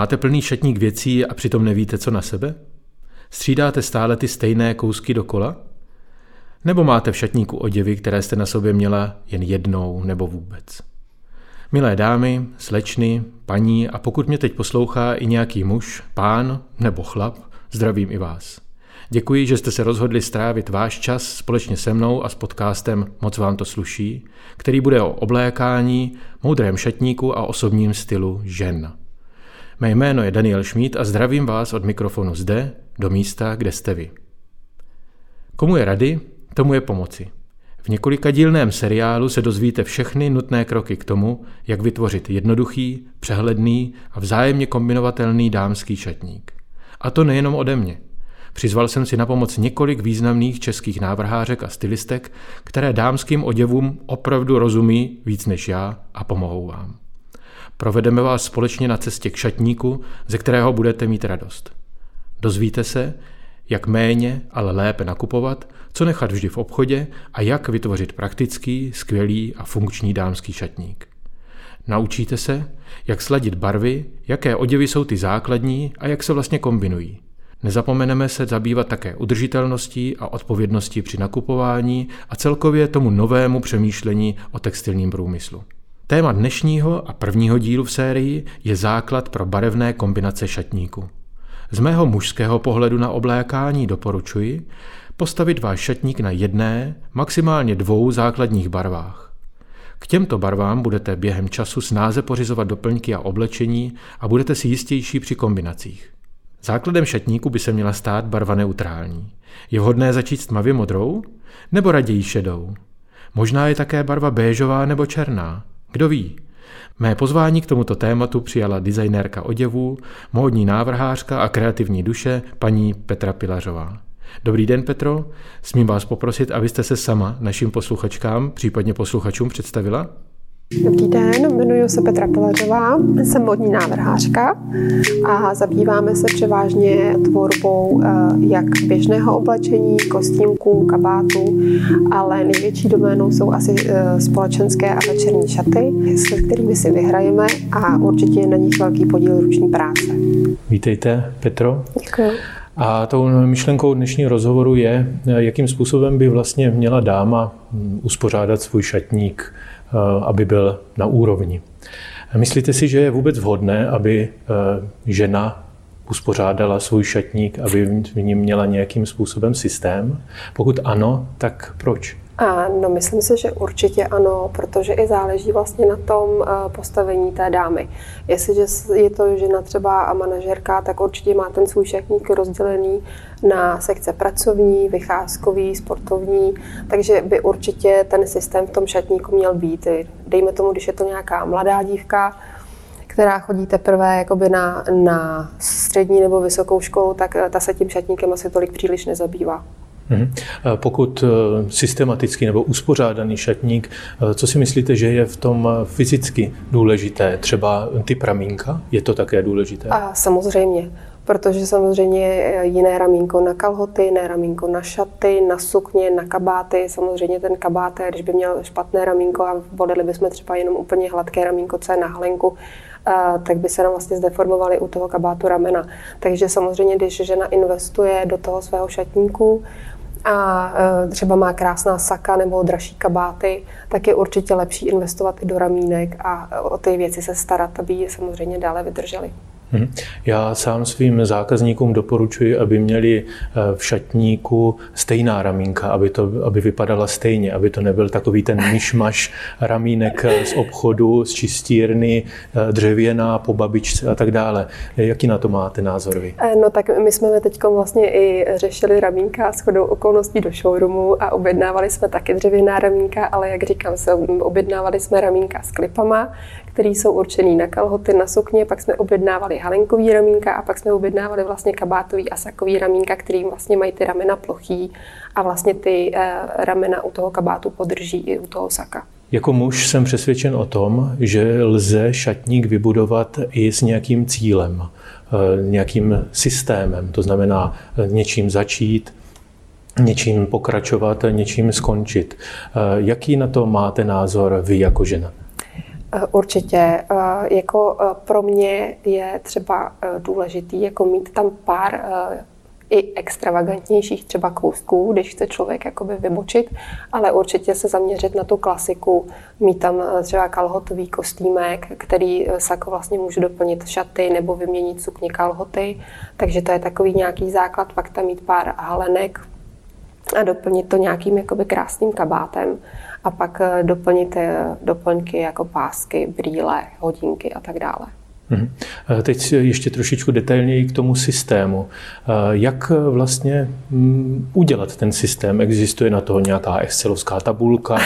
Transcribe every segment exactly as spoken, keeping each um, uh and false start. Máte plný šatník věcí a přitom nevíte, co na sebe? Střídáte stále ty stejné kousky dokola? Nebo máte v šatníku oděvy, které jste na sobě měla jen jednou nebo vůbec? Milé dámy, slečny, paní a pokud mě teď poslouchá i nějaký muž, pán nebo chlap, zdravím i vás. Děkuji, že jste se rozhodli strávit váš čas společně se mnou a s podcastem Moc vám to sluší, který bude o oblékání, moudrém šatníku a osobním stylu žen. Mé jméno je Daniel Šmíd a zdravím vás od mikrofonu zde, do místa, kde jste vy. Komu je rady, tomu je pomoci. V několikadílném seriálu se dozvíte všechny nutné kroky k tomu, jak vytvořit jednoduchý, přehledný a vzájemně kombinovatelný dámský šatník. A to nejenom ode mě. Přizval jsem si na pomoc několik významných českých návrhářek a stylistek, které dámským oděvům opravdu rozumí víc než já a pomohou vám. Provedeme vás společně na cestě k šatníku, ze kterého budete mít radost. Dozvíte se, jak méně, ale lépe nakupovat, co nechat vždy v obchodě a jak vytvořit praktický, skvělý a funkční dámský šatník. Naučíte se, jak sladit barvy, jaké oděvy jsou ty základní a jak se vlastně kombinují. Nezapomeneme se zabývat také udržitelností a odpovědností při nakupování a celkově tomu novému přemýšlení o textilním průmyslu. Téma dnešního a prvního dílu v sérii je základ pro barevné kombinace šatníku. Z mého mužského pohledu na oblékání doporučuji postavit váš šatník na jedné, maximálně dvou základních barvách. K těmto barvám budete během času snáze pořizovat doplňky a oblečení a budete si jistější při kombinacích. Základem šatníku by se měla stát barva neutrální. Je vhodné začít s tmavě modrou nebo raději šedou? Možná je také barva béžová nebo černá. Kdo ví? Mé pozvání k tomuto tématu přijala designérka oděvů, módní návrhářka a kreativní duše paní Petra Pilařová. Dobrý den, Petro. Smím vás poprosit, abyste se sama našim posluchačkám, případně posluchačům představila? Dobrý den, jmenuji se Petra Pilařová, jsem modní návrhářka a zabýváme se převážně tvorbou jak běžného oblečení, kostýmků, kabátů, ale největší doménou jsou asi společenské a večerní šaty, se kterými si vyhrajeme a určitě je na nich velký podíl ruční práce. Vítejte, Petro. Děkuji. A tou myšlenkou dnešního rozhovoru je, jakým způsobem by vlastně měla dáma uspořádat svůj šatník, aby byl na úrovni. Myslíte si, že je vůbec vhodné, aby žena uspořádala svůj šatník, aby v něm měla nějakým způsobem systém? Pokud ano, tak proč? Ano, myslím si, že určitě ano, protože i záleží vlastně na tom postavení té dámy. Jestliže je to žena třeba manažerka, tak určitě má ten svůj šatník rozdělený na sekce pracovní, vycházkový, sportovní, takže by určitě ten systém v tom šatníku měl být. Dejme tomu, když je to nějaká mladá dívka, která chodí teprve jakoby na, na střední nebo vysokou školu, tak ta se tím šatníkem asi tolik příliš nezabývá. Pokud systematický nebo uspořádaný šatník, co si myslíte, že je v tom fyzicky důležité? Třeba typ ramínka? Je to také důležité? A samozřejmě, protože samozřejmě jiné ramínko na kalhoty, jiné ramínko na šaty, na sukně, na kabáty. Samozřejmě ten kabát, když by měl špatné ramínko a volili bychom třeba jenom úplně hladké ramínko, co je na halenku, tak by se nám vlastně zdeformovaly u toho kabátu ramena. Takže samozřejmě, když žena investuje do toho svého šatníku, a třeba má krásná saka nebo dražší kabáty, tak je určitě lepší investovat i do ramínek a o ty věci se starat, aby je samozřejmě dále vydržely. Já sám svým zákazníkům doporučuji, aby měli v šatníku stejná ramínka, aby to aby vypadala stejně, aby to nebyl takový ten mišmaš ramínek z obchodu, z čistírny, dřevěná, po babičce a tak dále. Jaký na to máte názor vy? No tak my jsme teď vlastně i řešili ramínka shodou okolností do showroomu a objednávali jsme taky dřevěná ramínka, ale jak říkám, objednávali jsme ramínka s klipama, které jsou určený na kalhoty, na sukně, pak jsme objednávali halenkový ramínka a pak jsme objednávali vlastně kabátový a sakový ramínka, který vlastně mají ty ramena plochý a vlastně ty ramena u toho kabátu podrží i u toho saka. Jako muž jsem přesvědčen o tom, že lze šatník vybudovat i s nějakým cílem, nějakým systémem, to znamená něčím začít, něčím pokračovat, něčím skončit. Jaký na to máte názor vy jako žena? Určitě. Jako pro mě je třeba důležitý jako mít tam pár i extravagantnějších třeba kousků, když chce člověk jakoby vybočit, ale určitě se zaměřit na tu klasiku, mít tam třeba kalhotový kostýmek, který sako vlastně můžu doplnit šaty nebo vyměnit sukni kalhoty, takže to je takový nějaký základ, pak tam mít pár halenek a doplnit to nějakým jakoby krásným kabátem a pak doplnit doplňky jako pásky, brýle, hodinky a tak dále. Teď ještě trošičku detailněji k tomu systému. Jak vlastně udělat ten systém? Existuje na toho nějaká excelovská tabulka,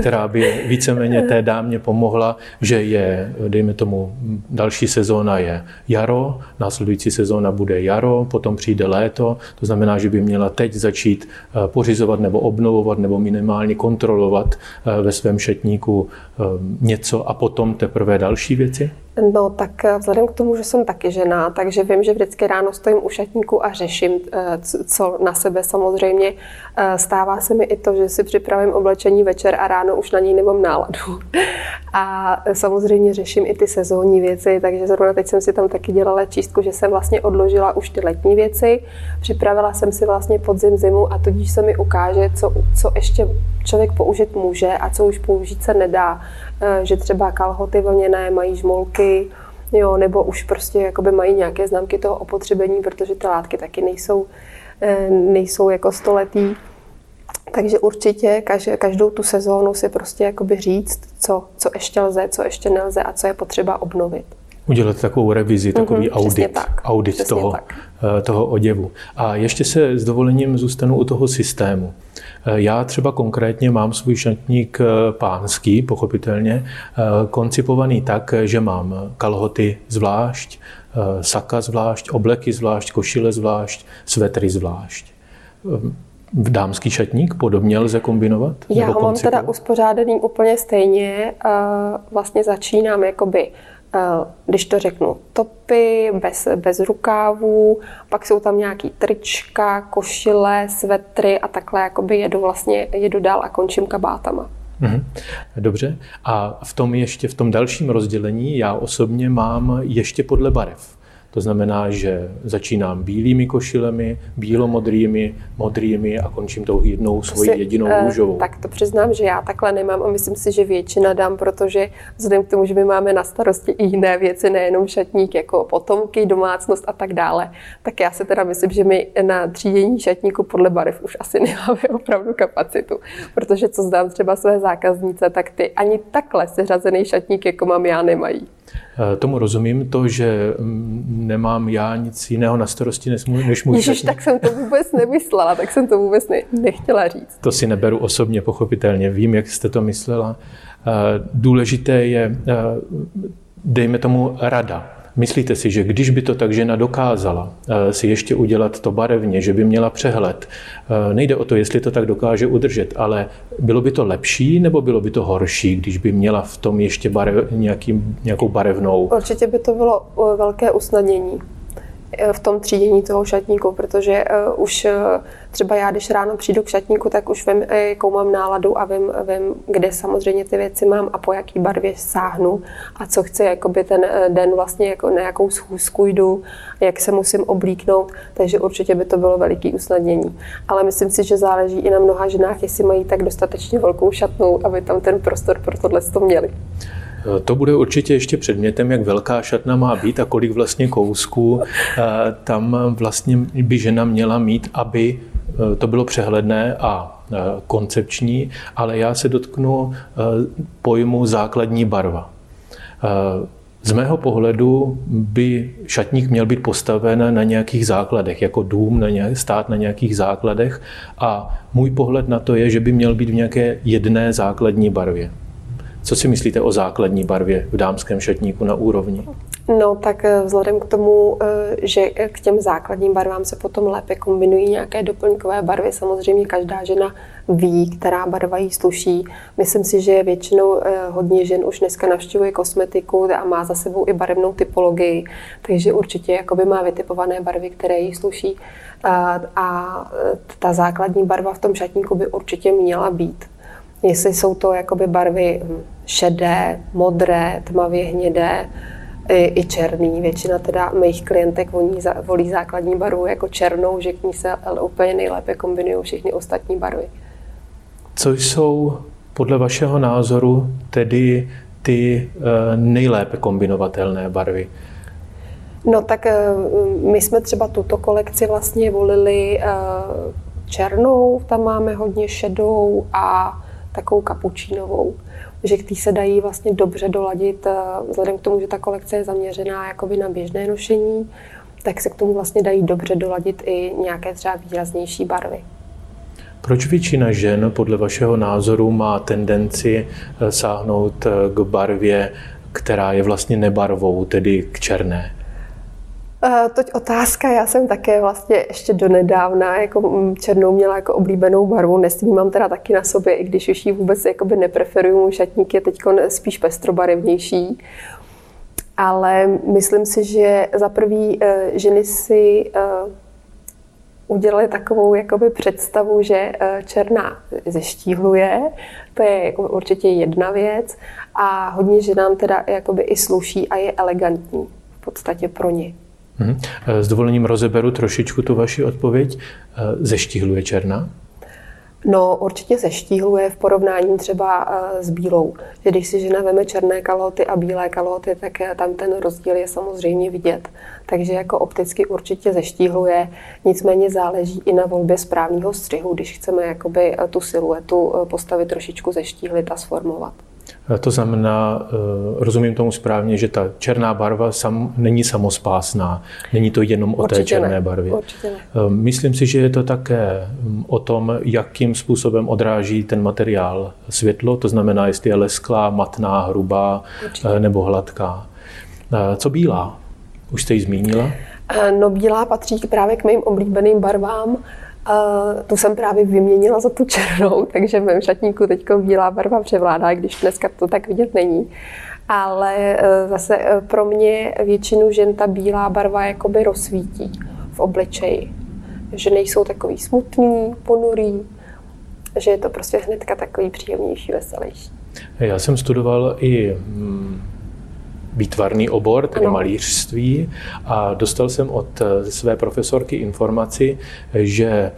která by víceméně té dámě pomohla, že je, dejme tomu, další sezóna je jaro, následující sezóna bude jaro, potom přijde léto, to znamená, že by měla teď začít pořizovat nebo obnovovat nebo minimálně kontrolovat ve svém šatníku něco a potom teprve další věci? No tak vzhledem k tomu, že jsem taky žena, takže vím, že vždycky ráno stojím u šatníku a řeším, co na sebe samozřejmě. Stává se mi i to, že si připravím oblečení večer a ráno už na něj nemám náladu. A samozřejmě řeším i ty sezónní věci, takže zrovna teď jsem si tam taky dělala čistku, že jsem vlastně odložila už ty letní věci. Připravila jsem si vlastně podzim, zimu a tudíž se mi ukáže, co, co ještě člověk použít může a co už použít se nedá. Že třeba kalhoty vlněné mají žmolky, jo, nebo už prostě jakoby mají nějaké známky toho opotřebení, protože ty látky taky nejsou, nejsou jako století. Takže určitě každou tu sezónu si prostě jakoby říct, co, co ještě lze, co ještě nelze a co je potřeba obnovit. Udělat takovou revizi, takový mm-hmm, audit, tak, audit toho, toho oděvu. A ještě se s dovolením zůstanu u toho systému. Já třeba konkrétně mám svůj šatník pánský, pochopitelně, koncipovaný tak, že mám kalhoty zvlášť, saka zvlášť, obleky zvlášť, košile zvlášť, svetry zvlášť. V dámský šatník podobně lze kombinovat? Já ho mám teda uspořádaný úplně stejně. Vlastně začínám jakoby, když to řeknu, topy, bez, bez rukávů, pak jsou tam nějaký trička, košile, svetry a takhle jakoby jedu, vlastně, jedu dál a končím kabátama. Dobře. A v tom ještě v tom dalším rozdělení já osobně mám ještě podle barev. To znamená, že začínám bílými košilemi, bílomodrými, modrými a končím tou jednou svoji si, jedinou růžovou. Tak to přiznám, že já takhle nemám a myslím si, že většina dám, protože vzhledem k tomu, že my máme na starosti i jiné věci, nejenom šatník, jako potomky, domácnost a tak dále, tak já se teda myslím, že my na třídění šatníku podle barev už asi nemáme opravdu kapacitu, protože co zdám třeba své zákaznice, tak ty ani takhle seřazený šatník, jako mám já, nemají. Tomu rozumím, to, že nemám já nic jiného na starosti, než můj šatník. Ježiš, tak jsem to vůbec nemyslela, tak jsem to vůbec ne, nechtěla říct. To si neberu osobně, pochopitelně, vím, jak jste to myslela. Důležité je, dejme tomu, rada. Myslíte si, že když by to tak žena dokázala si ještě udělat to barevně, že by měla přehled, nejde o to, jestli to tak dokáže udržet, ale bylo by to lepší nebo bylo by to horší, když by měla v tom ještě barev, nějaký, nějakou barevnou? Určitě by to bylo velké usnadnění v tom třídění toho šatníku, protože už třeba já, když ráno přijdu k šatníku, tak už vím, jakou mám náladu a vím, vím, kde samozřejmě ty věci mám a po jaký barvě sáhnu a co chci, jakoby ten den vlastně, jako na jakou schůzku jdu, jak se musím oblíknout, takže určitě by to bylo veliký usnadnění. Ale myslím si, že záleží i na mnoha ženách, jestli mají tak dostatečně velkou šatnu, aby tam ten prostor pro tohle to měli. To bude určitě ještě předmětem, jak velká šatna má být a kolik vlastně kousků tam vlastně by žena měla mít, aby to bylo přehledné a koncepční, ale já se dotknu pojmu základní barva. Z mého pohledu by šatník měl být postaven na nějakých základech, jako dům na nějak, stát na nějakých základech a můj pohled na to je, že by měl být v nějaké jedné základní barvě. Co si myslíte o základní barvě v dámském šatníku na úrovni? No tak vzhledem k tomu, že k těm základním barvám se potom lépe kombinují nějaké doplňkové barvy, samozřejmě každá žena ví, která barva jí sluší. Myslím si, že většinou hodně žen už dneska navštěvuje kosmetiku a má za sebou i barevnou typologii, takže určitě jakoby má vytipované barvy, které jí sluší. A, a ta základní barva v tom šatníku by určitě měla být. Jestli jsou to jakoby barvy šedé, modré, tmavě hnědé i, i černý. Většina teda mých klientek volí, volí základní barvu jako černou, že k ní se ale úplně nejlépe kombinují všechny ostatní barvy. Co jsou podle vašeho názoru tedy ty nejlépe kombinovatelné barvy? No tak my jsme třeba tuto kolekci vlastně volili černou, tam máme hodně šedou a takovou kapučínovou, že k té se dají vlastně dobře doladit, vzhledem k tomu, že ta kolekce je zaměřená jakoby na běžné nošení, tak se k tomu vlastně dají dobře doladit i nějaké třeba výraznější barvy. Proč většina žen podle vašeho názoru má tendenci sáhnout k barvě, která je vlastně nebarvou, tedy k černé? Toť otázka, já jsem také vlastně ještě donedávna jako černou měla jako oblíbenou barvu, nesvím, mám teda taky na sobě, i když už ji vůbec jakoby nepreferuju, můj šatník je teď spíš pestrobarevnější. Ale myslím si, že za prvý ženy si udělali takovou jakoby představu, že černá zeštíhluje, to je jako určitě jedna věc a hodně ženám teda jakoby i sluší a je elegantní v podstatě pro ně. S dovolením rozeberu trošičku tu vaši odpověď. Zeštíhluje černá? No, určitě zeštíhluje v porovnání třeba s bílou. Když si žena veme černé kalhoty a bílé kalhoty, tak tam ten rozdíl je samozřejmě vidět. Takže jako opticky určitě zeštíhluje, nicméně záleží i na volbě správného střihu, když chceme jakoby tu siluetu postavit trošičku zeštíhlit a sformovat. To znamená, rozumím tomu správně, že ta černá barva sam, není samospásná. Není to jenom o určitě té černé ne, barvě. Určitě ne. Myslím si, že je to také o tom, jakým způsobem odráží ten materiál světlo. To znamená, jestli je lesklá, matná, hrubá určitě. Nebo hladká. Co bílá? Už jste ji zmínila? No, bílá patří právě k mým oblíbeným barvám. Uh, tu jsem právě vyměnila za tu černou, takže v mém šatníku teď bílá barva převládá, když dneska to tak vidět není. Ale uh, zase uh, pro mě většinu žen ta bílá barva jakoby rozsvítí v obličeji. Že nejsou takový smutný, ponurý, že je to prostě hnedka takový příjemnější, veselější. Já jsem studoval i hmm, výtvarný obor, tedy ano. malířství, a dostal jsem od své profesorky informaci, že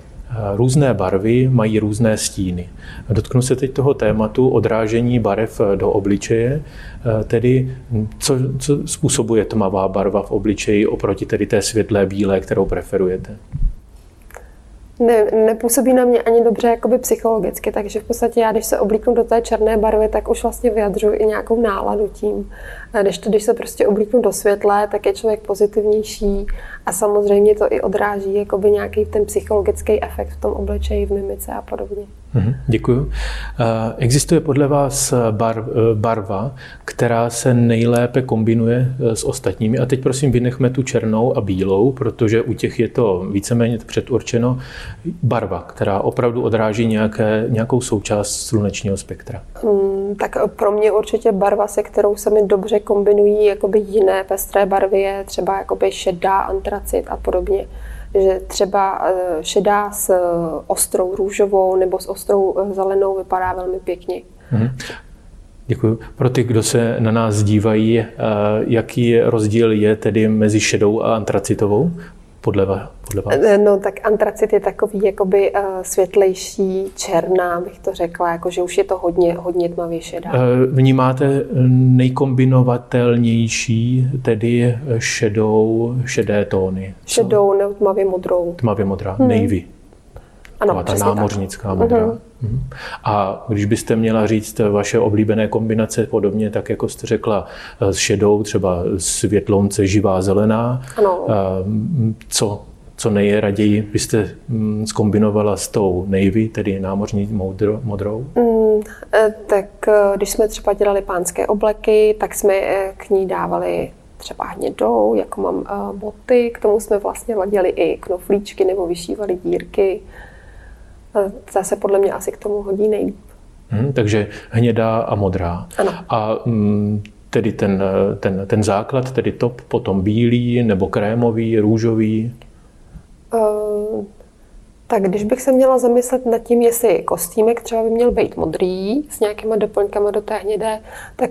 různé barvy mají různé stíny. Dotknu se teď toho tématu odrážení barev do obličeje, tedy co, co způsobuje tmavá barva v obličeji oproti tedy té světlé bílé, kterou preferujete? Ne, nepůsobí na mě ani dobře jakoby psychologicky, takže v podstatě já, když se oblíknu do té černé barvy, tak už vlastně vyjadřuji i nějakou náladu tím. Když, to, když se prostě oblíknu do světlé, tak je člověk pozitivnější a samozřejmě to i odráží jakoby nějaký ten psychologický efekt v tom obličeji, v mimice a podobně. Mhm, děkuju. Existuje podle vás barv, barva, která se nejlépe kombinuje s ostatními? A teď prosím, vynechme tu černou a bílou, protože u těch je to víceméně předurčeno. Barva, která opravdu odráží nějaké, nějakou součást slunečního spektra. Hmm, tak pro mě určitě barva, se kterou se mi dobře kombinují jakoby jiné pestré barvy, je třeba jakoby šedá, antracit a podobně. Že třeba šedá s ostrou růžovou nebo s ostrou zelenou vypadá velmi pěkně. Hmm. Děkuji. Pro ty, kdo se na nás dívají, jaký rozdíl je tedy mezi šedou a antracitovou? Podle vás? No tak antracit je takový jakoby světlejší, černá, bych to řekla, jakože už je to hodně, hodně tmavě šedá. Vnímáte nejkombinovatelnější, tedy šedou, šedé tóny? Šedou nebo tmavě modrou. Tmavě modrá, hmm. nejvy. Ano, ta námořnická tak. modrá. Uh-huh. A když byste měla říct vaše oblíbené kombinace podobně, tak jako jste řekla s šedou, třeba světlounce živá zelená, ano. co, co nejraději byste zkombinovala s tou navy, tedy námořní modro, modrou? Mm, tak když jsme třeba dělali pánské obleky, tak jsme k ní dávali třeba hnědou, jako mám boty, k tomu jsme vlastně ladili i knoflíčky nebo vyšívali dírky. Zase podle mě asi k tomu hodí nejlíp. Hmm, takže hnědá a modrá. Ano. A mm, tedy ten, ten, ten základ, tedy top, potom bílý nebo krémový, růžový? Uh, Tak když bych se měla zamyslet nad tím, jestli kostýmek třeba by měl být modrý s nějakýma doplňkama do té hnědé, tak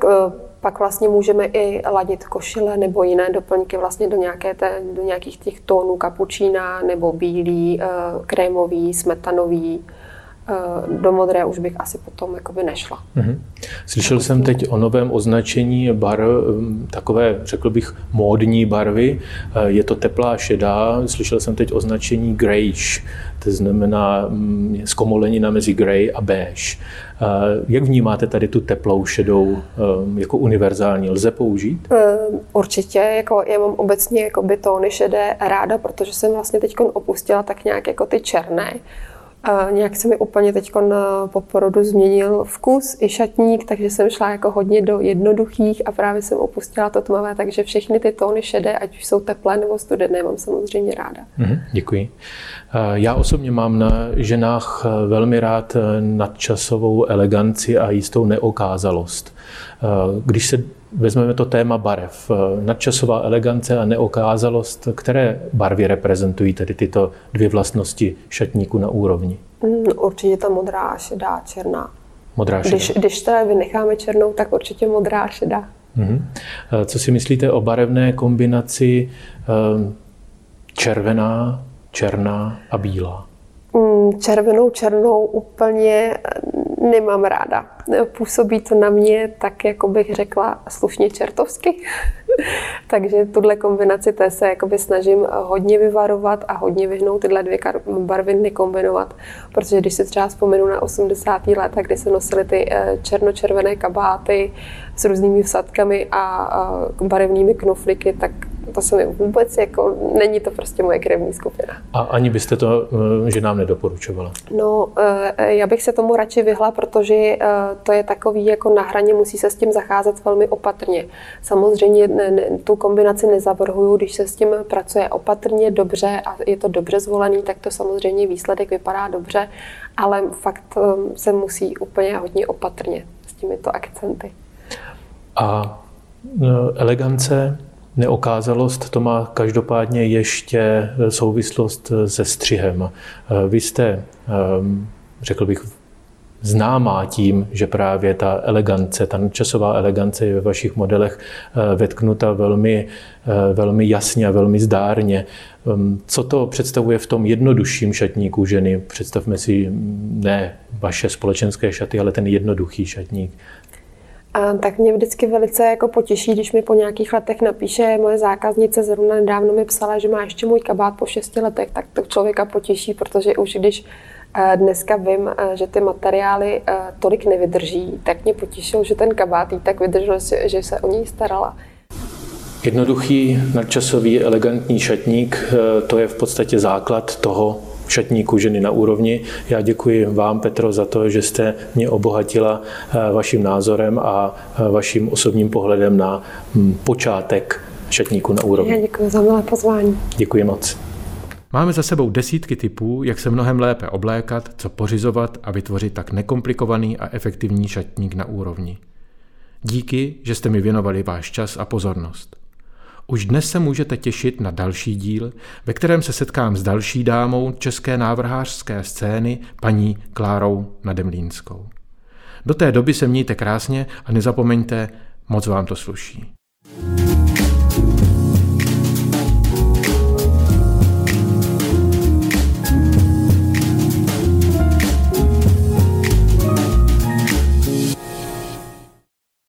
pak vlastně můžeme i ladit košile nebo jiné doplňky vlastně do, nějaké té, do nějakých těch tónů kapučína nebo bílý, krémový, smetanový. Do modré už bych asi potom jakoby nešla. Mm-hmm. Slyšel jsem teď o novém označení barv, takové, řekl bych, módní barvy. Je to teplá šedá. Slyšel jsem teď označení grayish, to znamená zkomolenina mezi grey a beige. Jak vnímáte tady tu teplou šedou jako univerzální? Lze použít? Určitě. Jako já mám obecně jakoby tóny šedé ráda, protože jsem vlastně teď opustila tak nějak jako ty černé. Uh, nějak se mi úplně teď po porodu změnil vkus i šatník, takže jsem šla jako hodně do jednoduchých a právě jsem opustila to tmavé, takže všechny ty tóny šedé, ať už jsou teplé nebo studené, mám samozřejmě ráda. Mm-hmm, děkuji. Uh, já osobně mám na ženách velmi rád nadčasovou eleganci a jistou neokázalost. Uh, když se vezmeme to téma barev, nadčasová elegance a neokázalost, které barvy reprezentují tedy tyto dvě vlastnosti šatníku na úrovni? Mm, určitě ta modrá, šedá, černá. Modrá, šedá. Když, když teda vynecháme černou, tak určitě modrá, šedá. Mm-hmm. Co si myslíte o barevné kombinaci červená, černá a bílá? Mm, červenou, černou úplně nemám ráda. Působí to na mě tak, jako bych řekla, slušně čertovsky. Takže tuhle kombinaci té se jakoby snažím hodně vyvarovat a hodně vyhnout tyhle dvě barvy nekombinovat. Protože když si třeba vzpomenu na osmdesátá léta, kdy se nosily ty černočervené kabáty s různými vsadkami a barevnými knoflíky, tak to se mi vůbec jako, není to prostě moje krevní skupina. A ani byste to, že nám nedoporučovala? No, já bych se tomu radši vyhla, protože to je takový jako na hraně, musí se s tím zacházet velmi opatrně. Samozřejmě ne, ne, tu kombinaci nezavrhuju, když se s tím pracuje opatrně, dobře a je to dobře zvolený, tak to samozřejmě výsledek vypadá dobře, ale fakt se musí úplně hodně opatrně s těmito akcenty. A elegance, neokázalost, to má každopádně ještě souvislost se střihem. Vy jste, řekl bych, známá tím, že právě ta elegance, ta časová elegance je ve vašich modelech vetknuta velmi, velmi jasně a velmi zdárně. Co to představuje v tom jednodušším šatníku ženy? Představme si ne vaše společenské šaty, ale ten jednoduchý šatník. A tak mě vždycky velice jako potěší, když mi po nějakých letech napíše moje zákaznice, zrovna nedávno mi psala, že má ještě můj kabát po šesti letech, tak to člověka potěší, protože už když dneska vím, že ty materiály tolik nevydrží, tak mě potěšilo, že ten kabát jí tak vydržel, že se o něj starala. Jednoduchý, nadčasový, elegantní šatník, to je v podstatě základ toho šatníku ženy na úrovni. Já děkuji vám, Petro, za to, že jste mě obohatila vaším názorem a vaším osobním pohledem na počátek šatníku na úrovni. Já děkuji za milé pozvání. Děkuji moc. Máme za sebou desítky tipů, jak se mnohem lépe oblékat, co pořizovat a vytvořit tak nekomplikovaný a efektivní šatník na úrovni. Díky, že jste mi věnovali váš čas a pozornost. Už dnes se můžete těšit na další díl, ve kterém se setkám s další dámou české návrhářské scény, paní Klárou Nademlínskou. Do té doby se mějte krásně a nezapomeňte, moc vám to sluší.